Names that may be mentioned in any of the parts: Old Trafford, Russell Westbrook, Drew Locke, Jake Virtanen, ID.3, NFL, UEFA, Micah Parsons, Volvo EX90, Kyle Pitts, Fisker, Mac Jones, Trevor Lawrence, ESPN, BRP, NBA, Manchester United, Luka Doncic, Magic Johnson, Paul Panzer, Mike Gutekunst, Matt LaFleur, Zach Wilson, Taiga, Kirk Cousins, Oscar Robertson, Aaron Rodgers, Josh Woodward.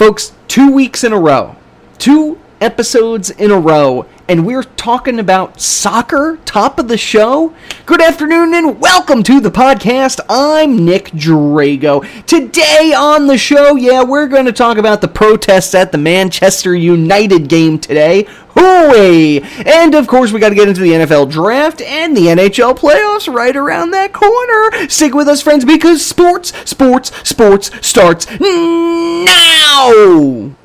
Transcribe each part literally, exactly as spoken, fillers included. Folks, two weeks in a row, two episodes in a row, and we're talking about soccer, top of the show. Good afternoon and welcome to the podcast. I'm Nick Drago. Today on the show, yeah, we're going to talk about the protests at the Manchester United game today. Hooey! And of course, we got to get into the N F L draft and the N H L playoffs right around that corner. Stick with us, friends, because sports, sports, sports starts now!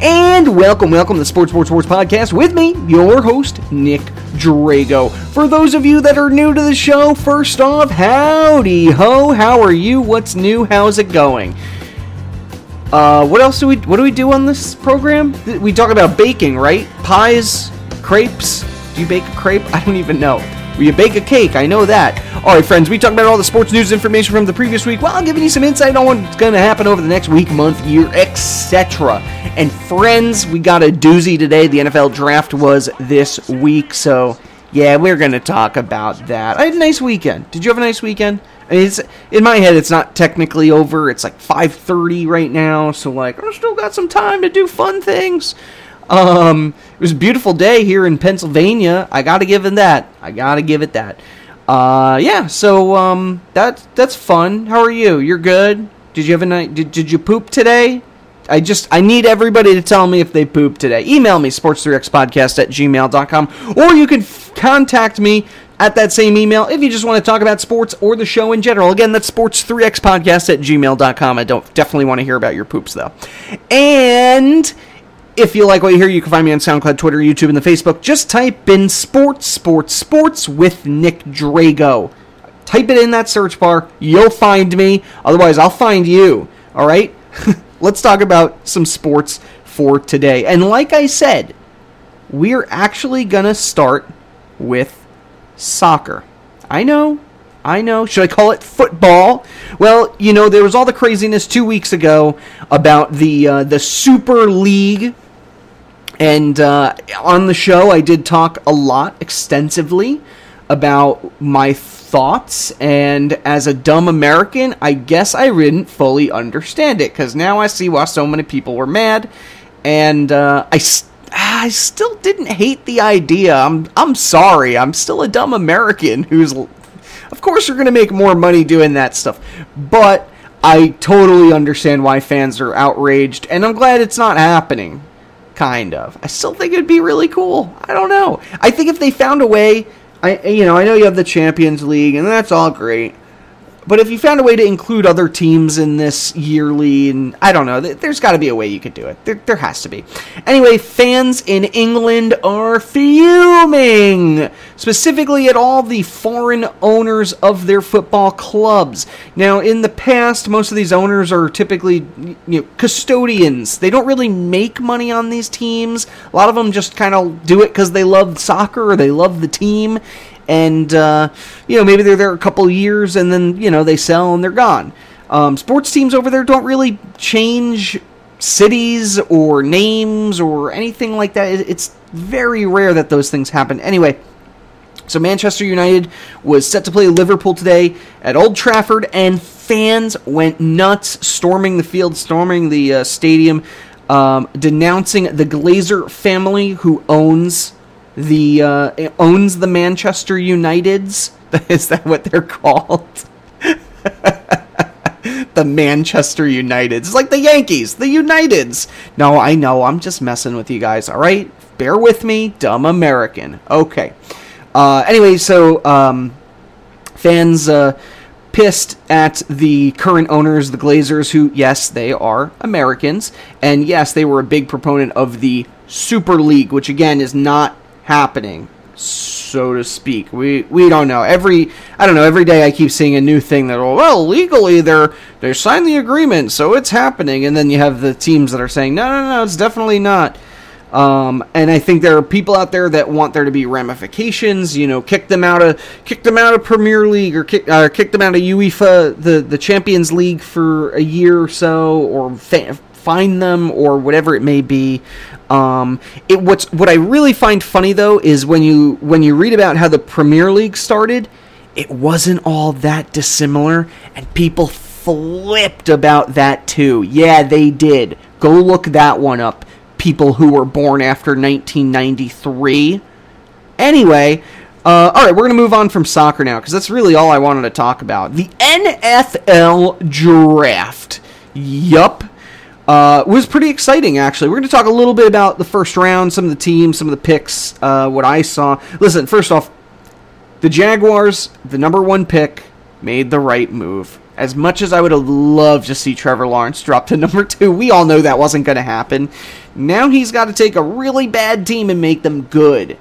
And welcome, welcome to the Sports, Sports, Sports Podcast with me, your host, Nick Drago. For those of you that are new to the show, first off, howdy ho, how are you, what's new, how's it going? Uh, what else do we, what do we do on this program? We talk about baking, right? Pies, crepes, do you bake a crepe? I don't even know. You bake a cake, I know that. All right, friends, we talked about all the sports news information from the previous week while giving you some insight on what's going to happen over the next week, month, year, et cetera. And friends, we got a doozy today. The N F L draft was this week, so yeah, we're going to talk about that. I had a nice weekend. Did you have a nice weekend? I mean, it's, in my head, it's not technically over. It's like five thirty right now, so like, I've still got some time to do fun things. Um, it was a beautiful day here in Pennsylvania. I gotta give it that. I gotta give it that. Uh, yeah. So um, that that's fun. How are you? You're good. Did you have a night? Did Did you poop today? I just I need everybody to tell me if they pooped today. Email me sports three x podcast at gmail dot com, or you can f- contact me at that same email if you just want to talk about sports or the show in general. Again, that's sports three x podcast at gmail dot com. I don't definitely want to hear about your poops though, and. If you like what you hear, you can find me on SoundCloud, Twitter, YouTube, and the Facebook. Just type in sports, sports, sports with Nick Drago. Type it in that search bar. You'll find me. Otherwise, I'll find you. All right? Let's talk about some sports for today. And like I said, we're actually going to start with soccer. I know. I know. Should I call it football? Well, you know, there was all the craziness two weeks ago about the uh, the Super League. And uh, on the show, I did talk a lot extensively about my thoughts. And as a dumb American, I guess I didn't fully understand it. Because now I see why so many people were mad. And uh, I, st- I still didn't hate the idea. I'm, I'm sorry. I'm still a dumb American who's... Of course you're going to make more money doing that stuff. But I totally understand why fans are outraged. And I'm glad it's not happening. Kind of. I still think it would be really cool. I don't know. I think if they found a way... I You know, I know you have the Champions League, and that's all great. But if you found a way to include other teams in this yearly... and I don't know. There's got to be a way you could do it. There, there has to be. Anyway, fans in England are fuming. Specifically at all the foreign owners of their football clubs. Now, in the past, most of these owners are typically you know, custodians. They don't really make money on these teams. A lot of them just kind of do it because they love soccer or they love the team. And, uh, you know, maybe they're there a couple years and then, you know, they sell and they're gone. Um, sports teams over there don't really change cities or names or anything like that. It's very rare that those things happen. Anyway, so Manchester United was set to play Liverpool today at Old Trafford, and fans went nuts, storming the field, storming the uh, stadium, um, denouncing the Glazer family who owns... The uh, it owns the Manchester Uniteds. Is that what they're called? The Manchester Uniteds. It's like the Yankees, the Uniteds. No, I know. I'm just messing with you guys. All right, bear with me, dumb American. Okay. Uh, anyway, so um, fans uh, pissed at the current owners, the Glazers, who yes, they are Americans, and yes, they were a big proponent of the Super League, which again is not happening. so to speak. We we don't know. Every I don't know. Every day I keep seeing a new thing that, well, legally they're they signed the agreement, so it's happening. And then you have the teams that are saying, no, no, no, it's definitely not. Um, and I think there are people out there that want there to be ramifications. You know, kick them out of kick them out of Premier League or kick uh, kick them out of UEFA, the the Champions League for a year or so, or fa- fine them or whatever it may be. Um, it what's what I really find funny though is when you when you read about how the Premier League started, it wasn't all that dissimilar, and people flipped about that too. Yeah, they did. Go look that one up. People who were born after nineteen ninety-three. Anyway, uh, all right, we're going to move on from soccer now because that's really all I wanted to talk about. The N F L draft. Yup. Uh, was pretty exciting, actually. We're going to talk a little bit about the first round, some of the teams, some of the picks, uh, what I saw. Listen, first off, the Jaguars, the number one pick, made the right move. As much as I would have loved to see Trevor Lawrence drop to number two, we all know that wasn't going to happen. Now he's got to take a really bad team and make them good.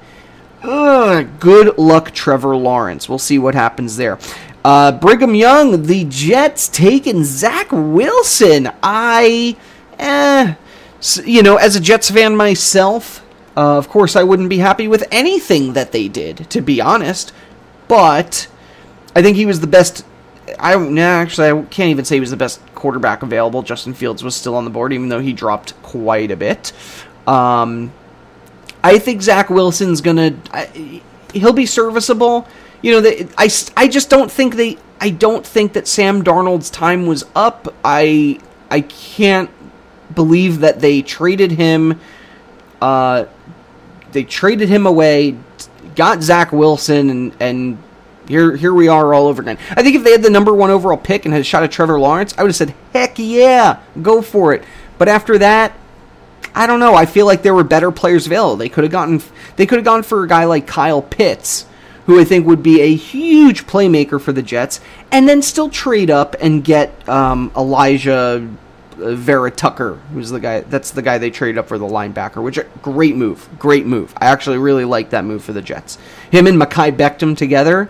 Ugh, good luck, Trevor Lawrence. We'll see what happens there. Uh, Brigham Young, the Jets taking Zach Wilson. I, eh, you know, as a Jets fan myself, uh, of course I wouldn't be happy with anything that they did, to be honest. But I think he was the best... I no, actually, I can't even say he was the best quarterback available. Justin Fields was still on the board, even though he dropped quite a bit. Um, I think Zach Wilson's gonna I, he'll be serviceable. You know, they, I I just don't think they I don't think that Sam Darnold's time was up. I I can't believe that they traded him. Uh, they traded him away, got Zach Wilson, and. and Here here we are all over again. I think if they had the number one overall pick and had a shot at Trevor Lawrence, I would have said, heck yeah, go for it. But after that, I don't know. I feel like there were better players available. They could have gotten they could have gone for a guy like Kyle Pitts, who I think would be a huge playmaker for the Jets, and then still trade up and get um, Elijah Vera Tucker, who's the guy that's the guy they traded up for, the linebacker, which great move. Great move. I actually really like that move for the Jets. Him and Mekhi Becton together.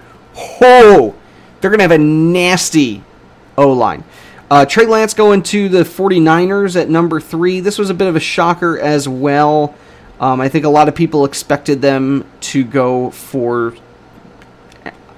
Oh, they're going to have a nasty O-line. Uh, Trey Lance going to the 49ers at number three. This was a bit of a shocker as well. Um, I think a lot of people expected them to go for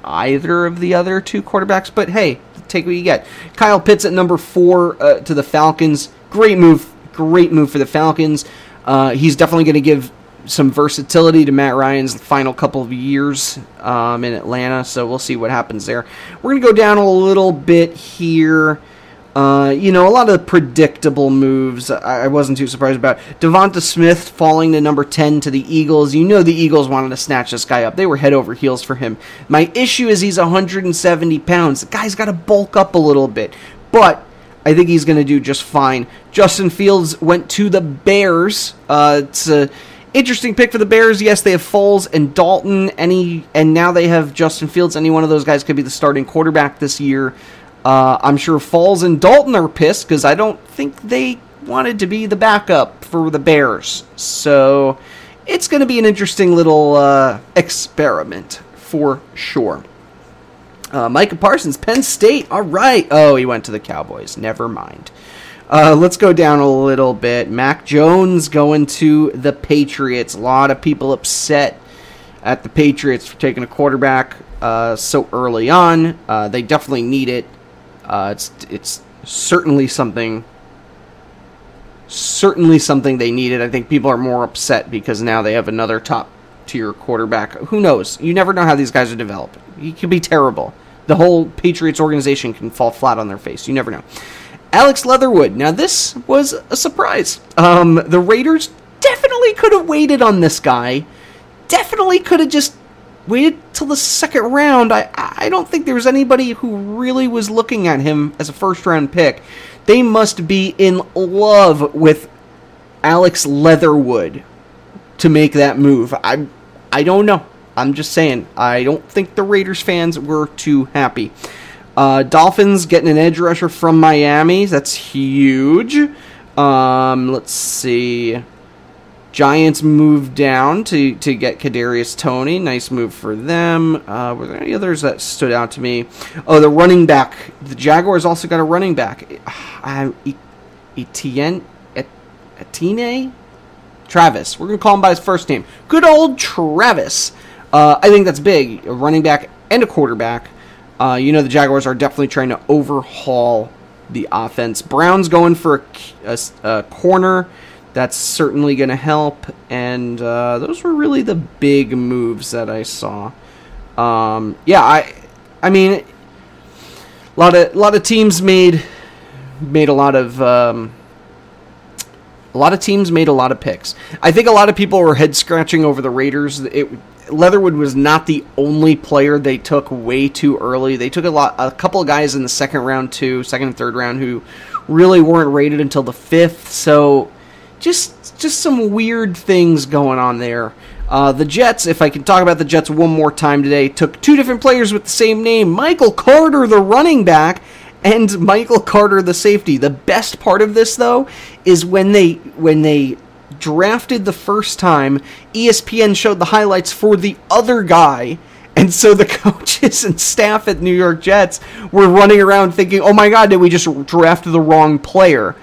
either of the other two quarterbacks, but hey, take what you get. Kyle Pitts at number four uh, to the Falcons. Great move. Great move for the Falcons. Uh, he's definitely going to give some versatility to Matt Ryan's final couple of years um, in Atlanta, so we'll see what happens there. We're going to go down a little bit here. Uh, you know, a lot of predictable moves I, I wasn't too surprised about. Devonta Smith falling to number ten to the Eagles. You know the Eagles wanted to snatch this guy up. They were head over heels for him. My issue is he's one hundred seventy pounds. The guy's got to bulk up a little bit, but I think he's going to do just fine. Justin Fields went to the Bears. Uh, it's a... Interesting pick for the Bears. Yes, they have Foles and Dalton, any, and now they have Justin Fields. Any one of those guys could be the starting quarterback this year. Uh, I'm sure Foles and Dalton are pissed because I don't think they wanted to be the backup for the Bears. So it's going to be an interesting little uh, experiment for sure. Uh, Micah Parsons, Penn State. All right. Oh, he went to the Cowboys. Never mind. Uh, let's go down a little bit. Mac Jones going to the Patriots. A lot of people upset at the Patriots for taking a quarterback uh, so early on. Uh, they definitely need it. Uh, it's it's certainly something, certainly something they needed. I think people are more upset because now they have another top-tier quarterback. Who knows? You never know how these guys are developed. He could be terrible. The whole Patriots organization can fall flat on their face. You never know. Alex Leatherwood. Now, this was a surprise. Um, the Raiders definitely could have waited on this guy. Definitely could have just waited till the second round. I, I don't think there was anybody who really was looking at him as a first-round pick. They must be in love with Alex Leatherwood to make that move. I, I don't know. I'm just saying. I don't think the Raiders fans were too happy. Uh, Dolphins getting an edge rusher from Miami. That's huge. Um, let's see. Giants moved down to, to get Kadarius Toney. Nice move for them. Uh, were there any others that stood out to me? Oh, the running back. The Jaguars also got a running back. Uh, Etienne? Etienne? Travis. We're going to call him by his first name. Good old Travis. Uh, I think that's big. A running back and a quarterback. Uh, you know the Jaguars are definitely trying to overhaul the offense. Brown's going for a, a, a corner. That's certainly going to help. And uh, those were really the big moves that I saw. Um, yeah, I I mean, a lot of a lot of teams made made a lot of um, a lot of teams made a lot of picks. I think a lot of people were head scratching over the Raiders. It. Leatherwood was not the only player they took way too early. They took a lot, a couple of guys in the second round too, second and third round, who really weren't rated until the fifth. So, just just some weird things going on there. Uh, the Jets, if I can talk about the Jets one more time today, took two different players with the same name: Michael Carter, the running back, and Michael Carter, the safety. The best part of this though is when they when they. drafted the first time, E S P N showed the highlights for the other guy, and so the coaches and staff at New York Jets were running around thinking, oh my god, did we just draft the wrong player?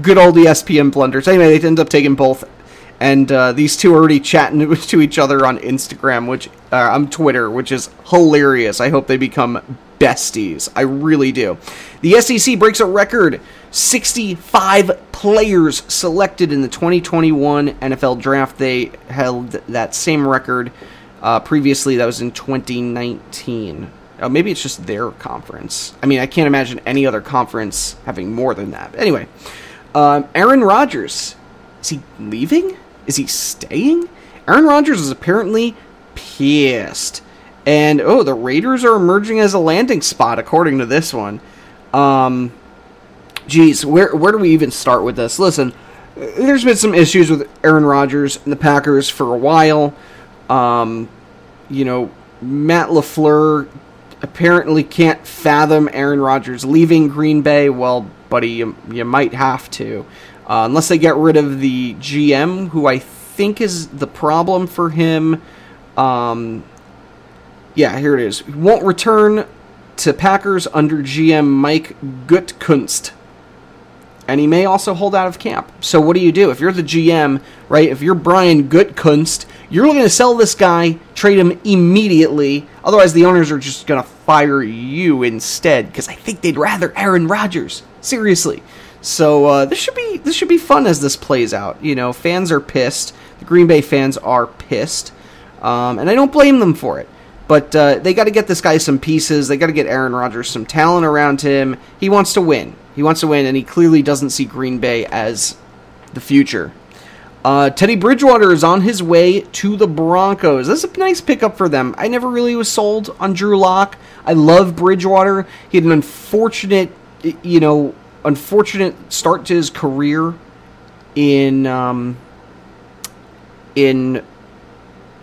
Good old E S P N blunders. Anyway, they ended up taking both, and uh, these two are already chatting to each other on Instagram, which uh, on Twitter, which is hilarious. I hope they become besties. I really do. The S E C breaks a record. sixty-five players selected in the twenty twenty-one N F L draft. They held that same record uh, previously. That was in twenty nineteen. Oh, maybe it's just their conference. I mean, I can't imagine any other conference having more than that. But anyway, um, Aaron Rodgers. Is he leaving? Is he staying? Aaron Rodgers is apparently pissed. And, oh, the Raiders are emerging as a landing spot, according to this one. Um... Geez, where where do we even start with this? Listen, there's been some issues with Aaron Rodgers and the Packers for a while. Um, you know, Matt LaFleur apparently can't fathom Aaron Rodgers leaving Green Bay. Well, buddy, you, you might have to. Uh, unless they get rid of the G M, who I think is the problem for him. Um, yeah, here it is. He won't return to Packers under G M Mike Gutekunst. And he may also hold out of camp. So what do you do? If you're the G M, right, if you're Brian Gutekunst, you're going to sell this guy, trade him immediately. Otherwise, the owners are just going to fire you instead, because I think they'd rather Aaron Rodgers. Seriously. So uh, this should be this should be fun as this plays out. You know, fans are pissed. The Green Bay fans are pissed. Um, and I don't blame them for it. But uh, they got to get this guy some pieces. They got to get Aaron Rodgers some talent around him. He wants to win. He wants to win, and he clearly doesn't see Green Bay as the future. Uh, Teddy Bridgewater is on his way to the Broncos. This is a nice pickup for them. I never really was sold on Drew Locke. I love Bridgewater. He had an unfortunate, you know, unfortunate start to his career in um, in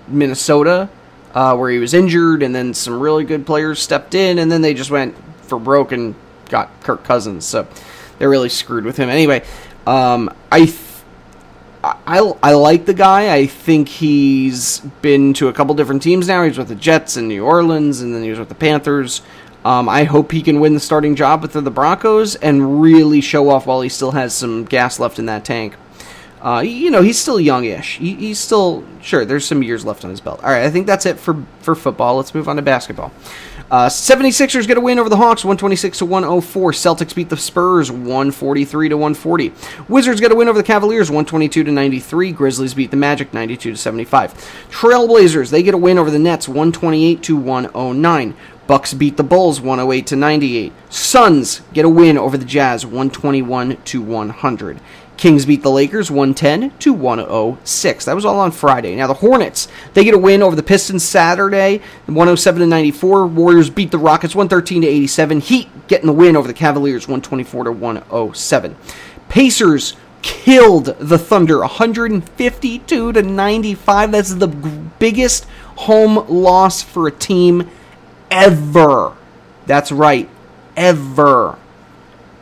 Minnesota, uh, where he was injured, and then some really good players stepped in, and then they just went for broke and got Kirk Cousins, so they're really screwed with him. Anyway, um, I, th- I I like the guy. I think he's been to a couple different teams now. He's with the Jets in New Orleans, and then he was with the Panthers. Um, I hope he can win the starting job with the Broncos and really show off while he still has some gas left in that tank. Uh, you know, he's still youngish. He, he's still, sure, there's some years left on his belt. All right, I think that's it for, for football. Let's move on to basketball. Uh, 76ers get a win over the Hawks, one twenty-six to one oh four. Celtics beat the Spurs, one forty-three to one forty. Wizards get a win over the Cavaliers, one twenty-two to ninety-three. Grizzlies beat the Magic, ninety-two to seventy-five. Trailblazers, they get a win over the Nets, one twenty-eight to one oh nine. Bucks beat the Bulls, one oh eight to ninety-eight. Suns get a win over the Jazz, one twenty-one to one hundred. Kings beat the Lakers one ten to one oh six. That was all on Friday. Now the Hornets, they get a win over the Pistons Saturday, one oh seven to ninety-four. Warriors beat the Rockets one thirteen to eighty-seven. Heat getting the win over the Cavaliers one twenty-four to one oh seven. Pacers killed the Thunder one fifty-two to ninety-five. That's the biggest home loss for a team ever. That's right. Ever.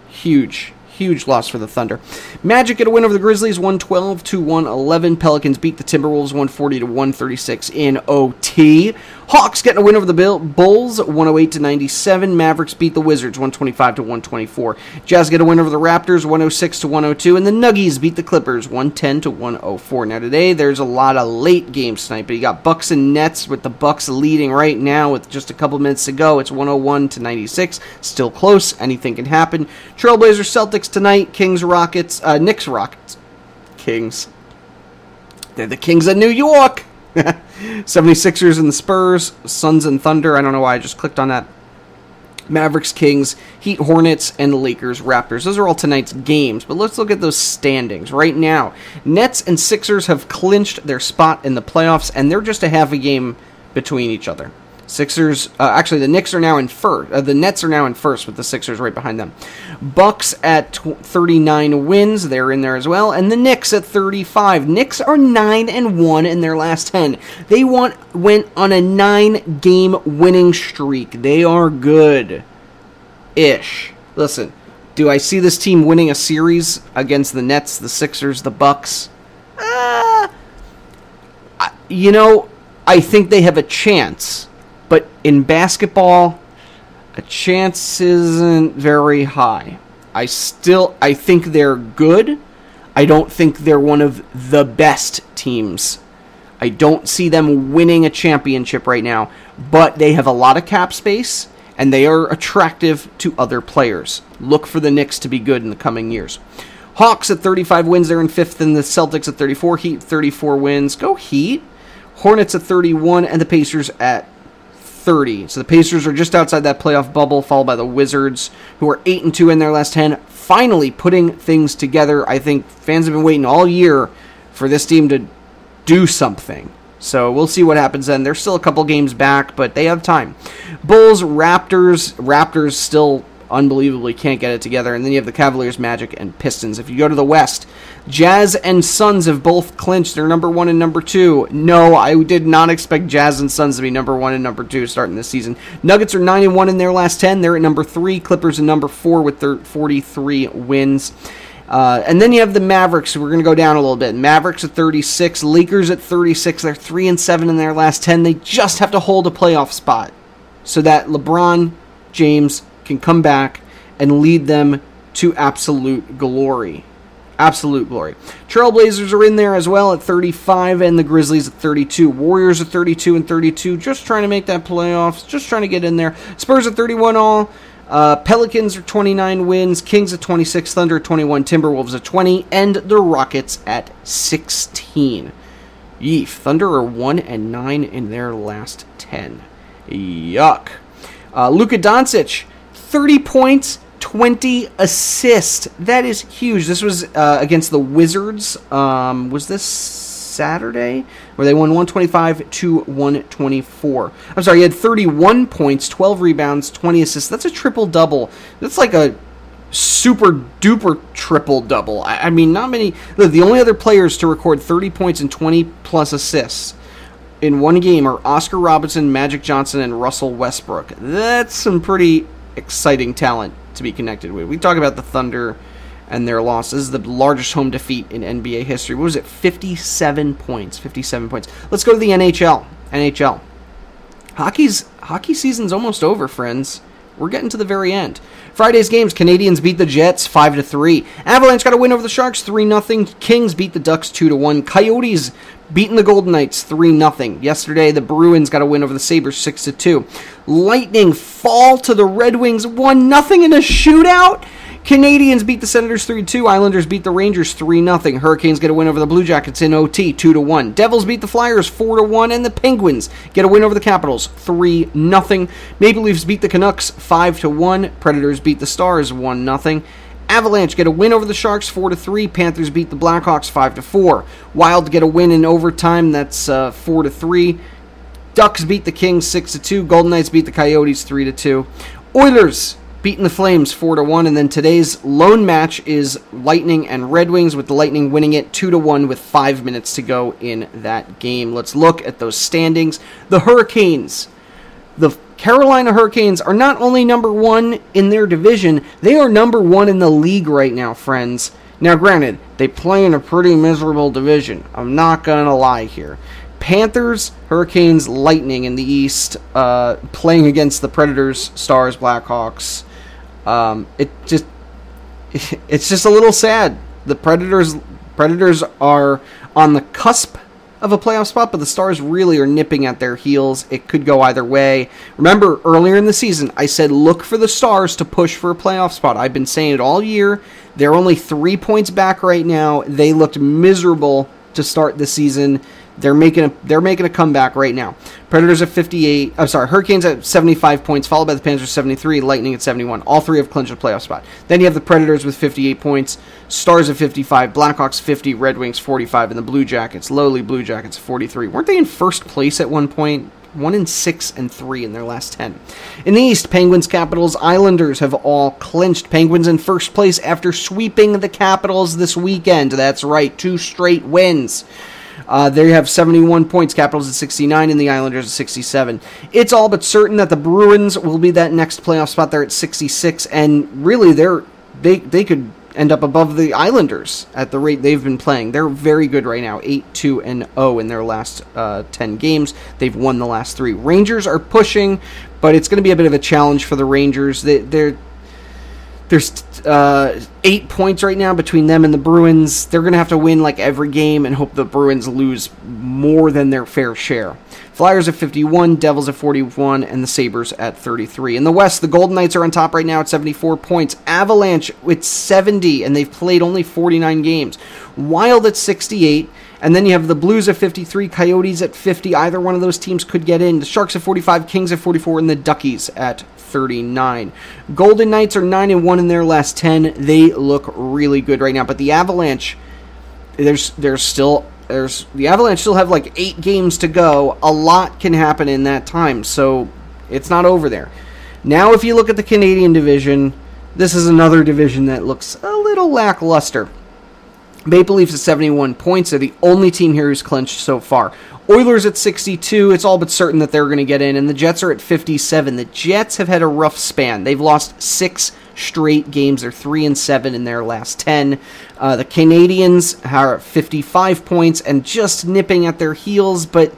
Huge. Huge loss for the Thunder. Magic get a win over the Grizzlies, one twelve to one eleven. Pelicans beat the Timberwolves, one forty to one thirty-six in O T. Hawks getting a win over the Bulls, one oh eight to ninety-seven. Mavericks beat the Wizards, one twenty-five to one twenty-four. Jazz get a win over the Raptors, one oh six to one oh two. And the Nuggies beat the Clippers, one ten to one oh four. Now today, there's a lot of late games tonight, but you got Bucks and Nets with the Bucks leading right now with just a couple minutes to go. It's one oh one to ninety-six. Still close. Anything can happen. Trailblazers, Celtics tonight. Kings, Rockets. Uh, Knicks, Rockets. Kings. They're the Kings of New York. seventy-sixers and the Spurs. Suns and Thunder. I don't know why I just clicked on that. Mavericks, Kings, Heat, Hornets, and Lakers, Raptors. Those are all tonight's games, but let's look at those standings right now. Nets and Sixers have clinched their spot in the playoffs, and they're just a half a game between each other. Sixers, uh, actually, the Knicks are now in first. Uh, the Nets are now in first with the Sixers right behind them. Bucks at thirty-nine wins, they're in there as well, and the Knicks at thirty-five. Knicks are nine and one in their last ten. They want went on a nine-game winning streak. They are good, ish. Listen, do I see this team winning a series against the Nets, the Sixers, the Bucks? Uh, I, you know, I think they have a chance. But in basketball, a chance isn't very high. I still, I think they're good. I don't think they're one of the best teams. I don't see them winning a championship right now, but they have a lot of cap space, and they are attractive to other players. Look for the Knicks to be good in the coming years. Hawks at thirty-five wins, they're in fifth, and the Celtics at thirty-four, Heat thirty-four wins. Go Heat. Hornets at thirty-one, and the Pacers at thirty. So the Pacers are just outside that playoff bubble, followed by the Wizards, who are eight and two in their last ten, finally putting things together. I think fans have been waiting all year for this team to do something. So we'll see what happens then. They're still a couple games back, but they have time. Bulls, Raptors. Raptors still unbelievably can't get it together. And then you have the Cavaliers, Magic, and Pistons. If you go to the West, Jazz and Suns have both clinched. They're number one and number two. No, I did not expect Jazz and Suns to be number one and number two starting this season. Nuggets are nine and one in their last ten. They're at number three. Clippers at number four with their forty-three wins. Uh, and then you have the Mavericks. We're going to go down a little bit. Mavericks at thirty-six. Lakers at thirty-six. They're three and seven in their last ten. They just have to hold a playoff spot so that LeBron James can come back and lead them to absolute glory. Absolute glory. Trailblazers are in there as well at thirty-five, and the Grizzlies at thirty-two. Warriors at thirty-two and thirty-two, just trying to make that playoffs, just trying to get in there. Spurs at thirty-one all. Uh, Pelicans are twenty-nine wins. Kings at twenty-six. Thunder at twenty-one. Timberwolves at twenty. And the Rockets at sixteen. Yeef. Thunder are one and nine in their last ten. Yuck. Uh, Luka Doncic, thirty points, twenty assists. That is huge. This was uh, against the Wizards. Um, was this Saturday? Where they won one twenty-five to one twenty-four. I'm sorry, he had thirty-one points, twelve rebounds, twenty assists. That's a triple-double. That's like a super-duper triple-double. I, I mean, not many. Look, the only other players to record thirty points and twenty-plus assists in one game are Oscar Robertson, Magic Johnson, and Russell Westbrook. That's some pretty exciting talent to be connected with. We talk about the Thunder and their loss. This is the largest home defeat in N B A history. What was it? fifty-seven points. fifty-seven points. Let's go to the N H L. N H L. Hockey's hockey season's almost over, friends. We're getting to the very end. Friday's games, Canadians beat the Jets five to three. Avalanche got a win over the Sharks three nothing. Kings beat the Ducks two to one. Coyotes beating the Golden Knights three nothing. Yesterday, the Bruins got a win over the Sabres six to two. Lightning fall to the Red Wings one nothing in a shootout. Canadians beat the Senators three two. Islanders beat the Rangers three nothing. Hurricanes get a win over the Blue Jackets in O T two to one. Devils beat the Flyers four to one. And the Penguins get a win over the Capitals three nothing. Maple Leafs beat the Canucks five to one. Predators beat the Stars one nothing. Avalanche get a win over the Sharks four to three. Panthers beat the Blackhawks five to four. Wild get a win in overtime. That's uh, four to three. Ducks beat the Kings six to two. Golden Knights beat the Coyotes three to two. Oilers beating the Flames four to one, and then today's lone match is Lightning and Red Wings, with the Lightning winning it two to one with five minutes to go in that game. Let's look at those standings. The Hurricanes, the Carolina Hurricanes are not only number one in their division, they are number one in the league right now, friends. Now, granted, they play in a pretty miserable division. I'm not going to lie here. Panthers, Hurricanes, Lightning in the East, uh, playing against the Predators, Stars, Blackhawks. Um, it just, it's just a little sad. The Predators, Predators are on the cusp of a playoff spot, but the Stars really are nipping at their heels. It could go either way. Remember, earlier in the season, I said look for the Stars to push for a playoff spot. I've been saying it all year. They're only three points back right now. They looked miserable to start the season. They're making a they're making a comeback right now. Predators at fifty-eight. I'm sorry, Hurricanes at seventy-five points, followed by the Panthers seventy-three, Lightning at seventy-one. All three have clinched a playoff spot. Then you have the Predators with fifty-eight points, Stars at fifty-five, Blackhawks fifty, Red Wings forty-five, and the Blue Jackets, lowly Blue Jackets forty-three. Weren't they in first place at one point? One in six and three in their last ten. In the East, Penguins, Capitals, Islanders have all clinched. Penguins in first place after sweeping the Capitals this weekend. That's right, two straight wins. Uh, they have seventy-one points, Capitals at sixty-nine, and the Islanders at sixty-seven. It's all but certain that the Bruins will be that next playoff spot. They're at sixty-six, and really they're, they they could end up above the Islanders at the rate they've been playing. They're very good right now, eight two and oh in their last uh, ten games. They've won the last three. Rangers are pushing, but it's going to be a bit of a challenge for the Rangers. They, they're... There's uh, eight points right now between them and the Bruins. They're going to have to win like every game and hope the Bruins lose more than their fair share. Flyers at fifty-one, Devils at forty-one, and the Sabres at thirty-three. In the West, the Golden Knights are on top right now at seventy-four points. Avalanche with seventy, and they've played only forty-nine games. Wild at sixty-eight. And then you have the Blues at fifty-three, Coyotes at fifty. Either one of those teams could get in. The Sharks at forty-five, Kings at forty-four, and the Duckies at thirty-nine. Golden Knights are nine and one in their last ten. They look really good right now. But the Avalanche, there's there's still there's the Avalanche still have like eight games to go. A lot can happen in that time, so it's not over there. Now if you look at the Canadian division, this is another division that looks a little lackluster. Maple Leafs at seventy-one points. They're the only team here who's clinched so far. Oilers at sixty-two. It's all but certain that they're going to get in. And the Jets are at fifty-seven. The Jets have had a rough span. They've lost six straight games. They're three and seven in their last ten. Uh, the Canadians are at fifty-five points and just nipping at their heels. But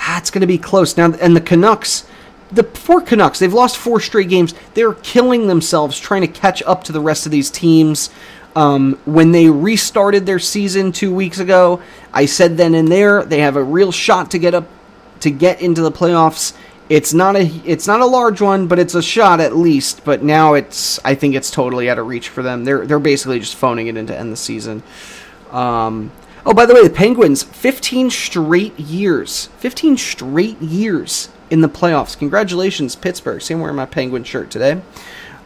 ah, it's going to be close. Now, and the Canucks... The poor Canucks, they've lost four straight games. They're killing themselves trying to catch up to the rest of these teams. Um, when they restarted their season two weeks ago, I said then and there they have a real shot to get up to get into the playoffs. It's not a it's not a large one, but it's a shot at least. But now it's I think it's totally out of reach for them. They're they're basically just phoning it in to end the season. Um, oh, by the way, the Penguins, fifteen straight years, fifteen straight years in the playoffs. Congratulations, Pittsburgh. See, I'm wearing my Penguin shirt today.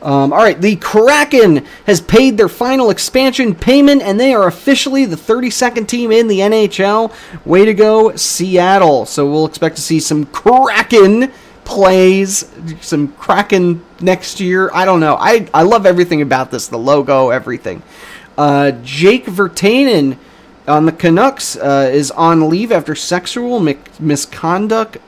Um, all right, the Kraken has paid their final expansion payment, and they are officially the thirty-second team in the N H L. Way to go, Seattle. So we'll expect to see some Kraken plays, some Kraken next year. I don't know. I, I love everything about this, the logo, everything. Uh, Jake Virtanen on the Canucks uh, is on leave after sexual mi- misconduct.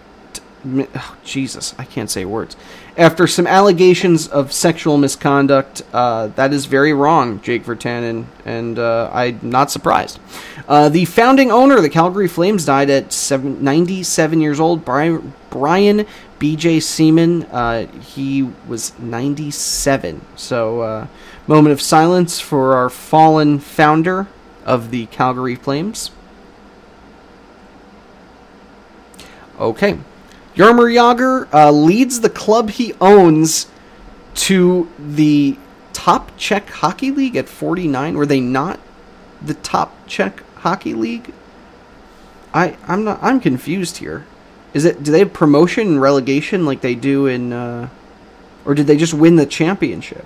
Oh, Jesus, I can't say words. After some allegations of sexual misconduct, uh, that is very wrong, Jake Virtanen, and uh, I'm not surprised. Uh, the founding owner of the Calgary Flames died at ninety-seven years old, Brian, Brian B J Seaman. Uh, he was ninety-seven. So, uh, moment of silence for our fallen founder of the Calgary Flames. Okay. Jaromir Jager uh, leads the club he owns to the top Czech Hockey League at forty-nine. Were they not the top Czech Hockey League? I I'm not I'm confused here. Is it do they have promotion and relegation like they do in, uh, or did they just win the championship?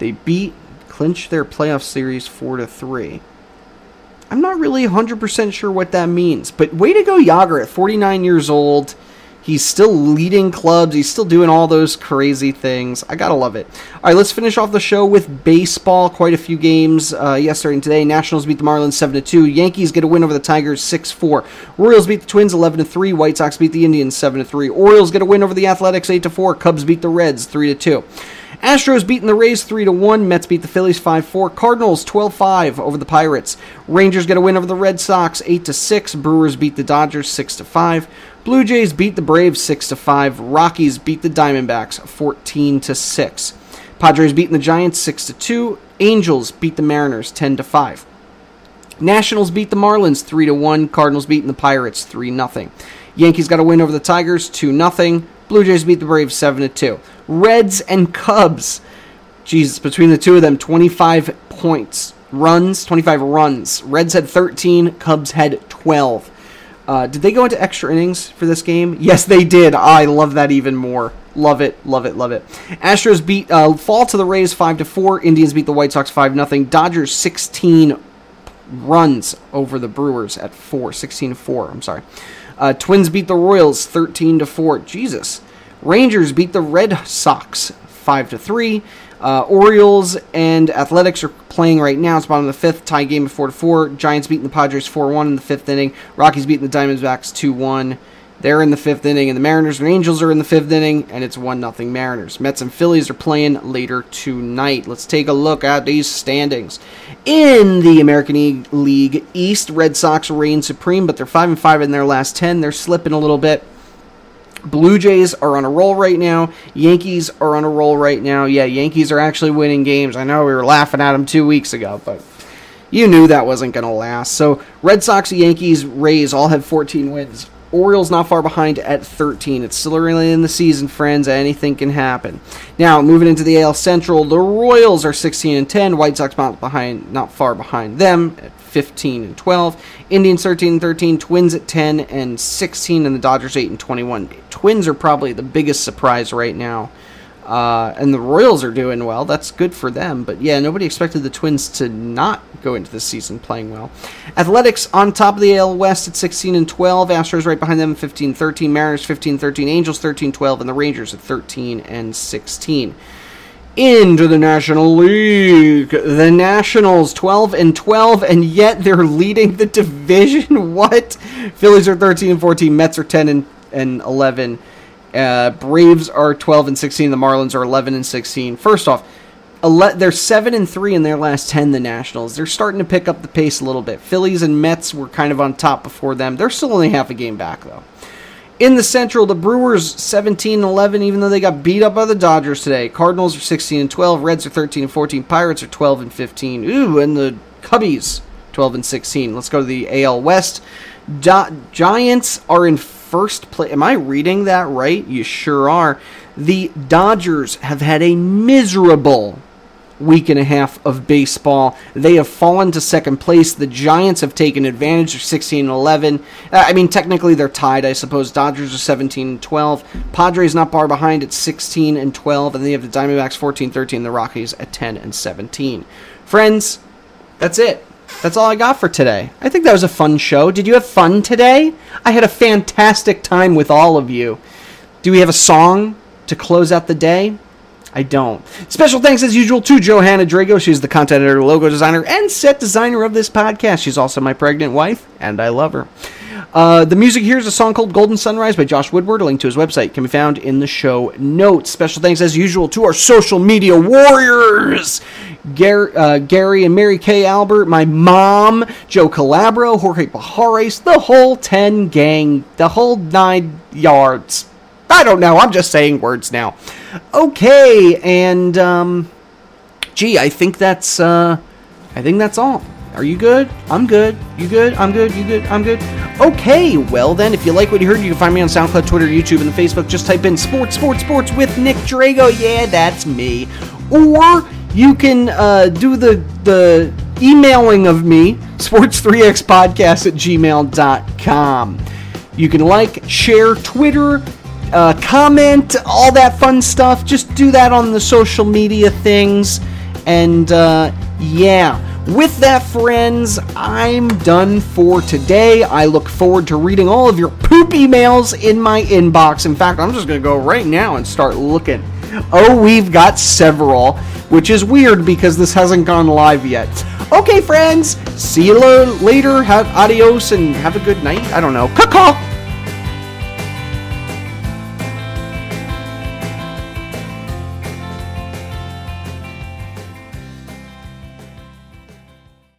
They beat clinch their playoff series four to three. I'm not really one hundred percent sure what that means, but way to go, Jager at forty-nine years old. He's still leading clubs. He's still doing all those crazy things. I gotta love it. All right, let's finish off the show with baseball. Quite a few games uh, yesterday and today. Nationals beat the Marlins seven to two. Yankees get a win over the Tigers six four. Royals beat the Twins eleven to three. White Sox beat the Indians seven to three. Orioles get a win over the Athletics eight to four. Cubs beat the Reds three to two. Astros beating the Rays three to one. Mets beat the Phillies five four. Cardinals twelve five over the Pirates. Rangers get a win over the Red Sox eight to six. Brewers beat the Dodgers six to five. Blue Jays beat the Braves six to five. Rockies beat the Diamondbacks fourteen to six. Padres beating the Giants six to two. Angels beat the Mariners ten to five. Nationals beat the Marlins three to one. Cardinals beating the Pirates three to nothing. Yankees got a win over the Tigers two to nothing. Blue Jays beat the Braves seven to two. Reds and Cubs. Jesus, between the two of them, twenty-five points. Runs, twenty-five runs. Reds had thirteen, Cubs had twelve. Uh, did they go into extra innings for this game? Yes, they did. I love that even more. Love it, love it, love it. Astros beat uh, fall to the Rays five to four. Indians beat the White Sox five to nothing. Dodgers sixteen runs over the Brewers at four. sixteen to four, I'm sorry. Uh, Twins beat the Royals thirteen to four. Jesus. Rangers beat the Red Sox five to three. Uh, Orioles and Athletics are playing right now. It's bottom of the fifth. Tie game at four to four. Giants beating the Padres four to one in the fifth inning. Rockies beating the Diamondbacks two to one. They're in the fifth inning, and the Mariners and Angels are in the fifth inning, and it's one to nothing Mariners. Mets and Phillies are playing later tonight. Let's take a look at these standings. In the American League East, Red Sox reign supreme, but they're five and five in their last ten. They're slipping a little bit. Blue Jays are on a roll right now. Yankees are on a roll right now. Yeah, Yankees are actually winning games. I know we were laughing at them two weeks ago, but you knew that wasn't going to last. So Red Sox, Yankees, Rays all have fourteen wins. Orioles not far behind at thirteen. It's still early in the season, friends. Anything can happen. Now, moving into the A L Central, the Royals are sixteen and ten. White Sox not behind, not far behind them at fifteen and twelve. Indians thirteen and thirteen. Twins at ten and sixteen, and the Dodgers eight and twenty-one. Twins are probably the biggest surprise right now. Uh, and the Royals are doing well. That's good for them. But, yeah, nobody expected the Twins to not go into this season playing well. Athletics on top of the A L West at sixteen and twelve. Astros right behind them at fifteen thirteen. Mariners fifteen thirteen. Angels thirteen twelve. And the Rangers at thirteen and sixteen. Into the National League. The Nationals twelve and twelve, and yet they're leading the division. What? Phillies are thirteen and fourteen. Mets are ten and eleven. Uh, Braves are twelve and sixteen. The Marlins are eleven and sixteen. First off, ele- they're seven and three in their last ten, the Nationals. They're starting to pick up the pace a little bit. Phillies and Mets were kind of on top before them. They're still only half a game back, though. In the Central, the Brewers seventeen and eleven, even though they got beat up by the Dodgers today. Cardinals are sixteen and twelve. Reds are thirteen and fourteen. Pirates are twelve and fifteen. Ooh, and the Cubbies twelve and sixteen. Let's go to the A L West. Do- Giants are in first place. Am I reading that right? You sure are. The Dodgers have had a miserable week and a half of baseball. They have fallen to second place. The Giants have taken advantage of sixteen and eleven. I mean, technically they're tied, I suppose. Dodgers are seventeen and twelve. Padres not far behind at sixteen and twelve, and they have the Diamondbacks fourteen thirteen, the Rockies at ten and seventeen. Friends, that's it. That's all I got for today. I think that was a fun show. Did you have fun today? I had a fantastic time with all of you. Do we have a song to close out the day? I don't. Special thanks, as usual, to Johanna Drago. She's the content editor, logo designer, and set designer of this podcast. She's also my pregnant wife, and I love her. Uh, the music here is a song called Golden Sunrise by Josh Woodward. A link to his website can be found in the show notes. Special thanks, as usual, to our social media warriors, Gary, uh, Gary and Mary Kay Albert, my mom, Joe Calabro, Jorge Pajares, the whole ten gang, the whole nine yards. I don't know. I'm just saying words now. Okay, and, um, gee, I think that's, uh, I think that's all. Are you good? I'm good. You good? I'm good. You good? I'm good. Okay, well then, if you like what you heard, you can find me on SoundCloud, Twitter, YouTube, and the Facebook. Just type in sports, sports, sports with Nick Drago. Yeah, that's me. Or you can uh, do the the emailing of me, sports three x podcast at gmail dot com. You can like, share, Twitter, uh, comment, all that fun stuff. Just do that on the social media things. And, uh, yeah. With that, friends, I'm done for today. I look forward to reading all of your poop emails in my inbox. In fact, I'm just going to go right now and start looking. Oh, we've got several, which is weird because this hasn't gone live yet. Okay, friends, see you later. Have adios and have a good night. I don't know. Caw-caw.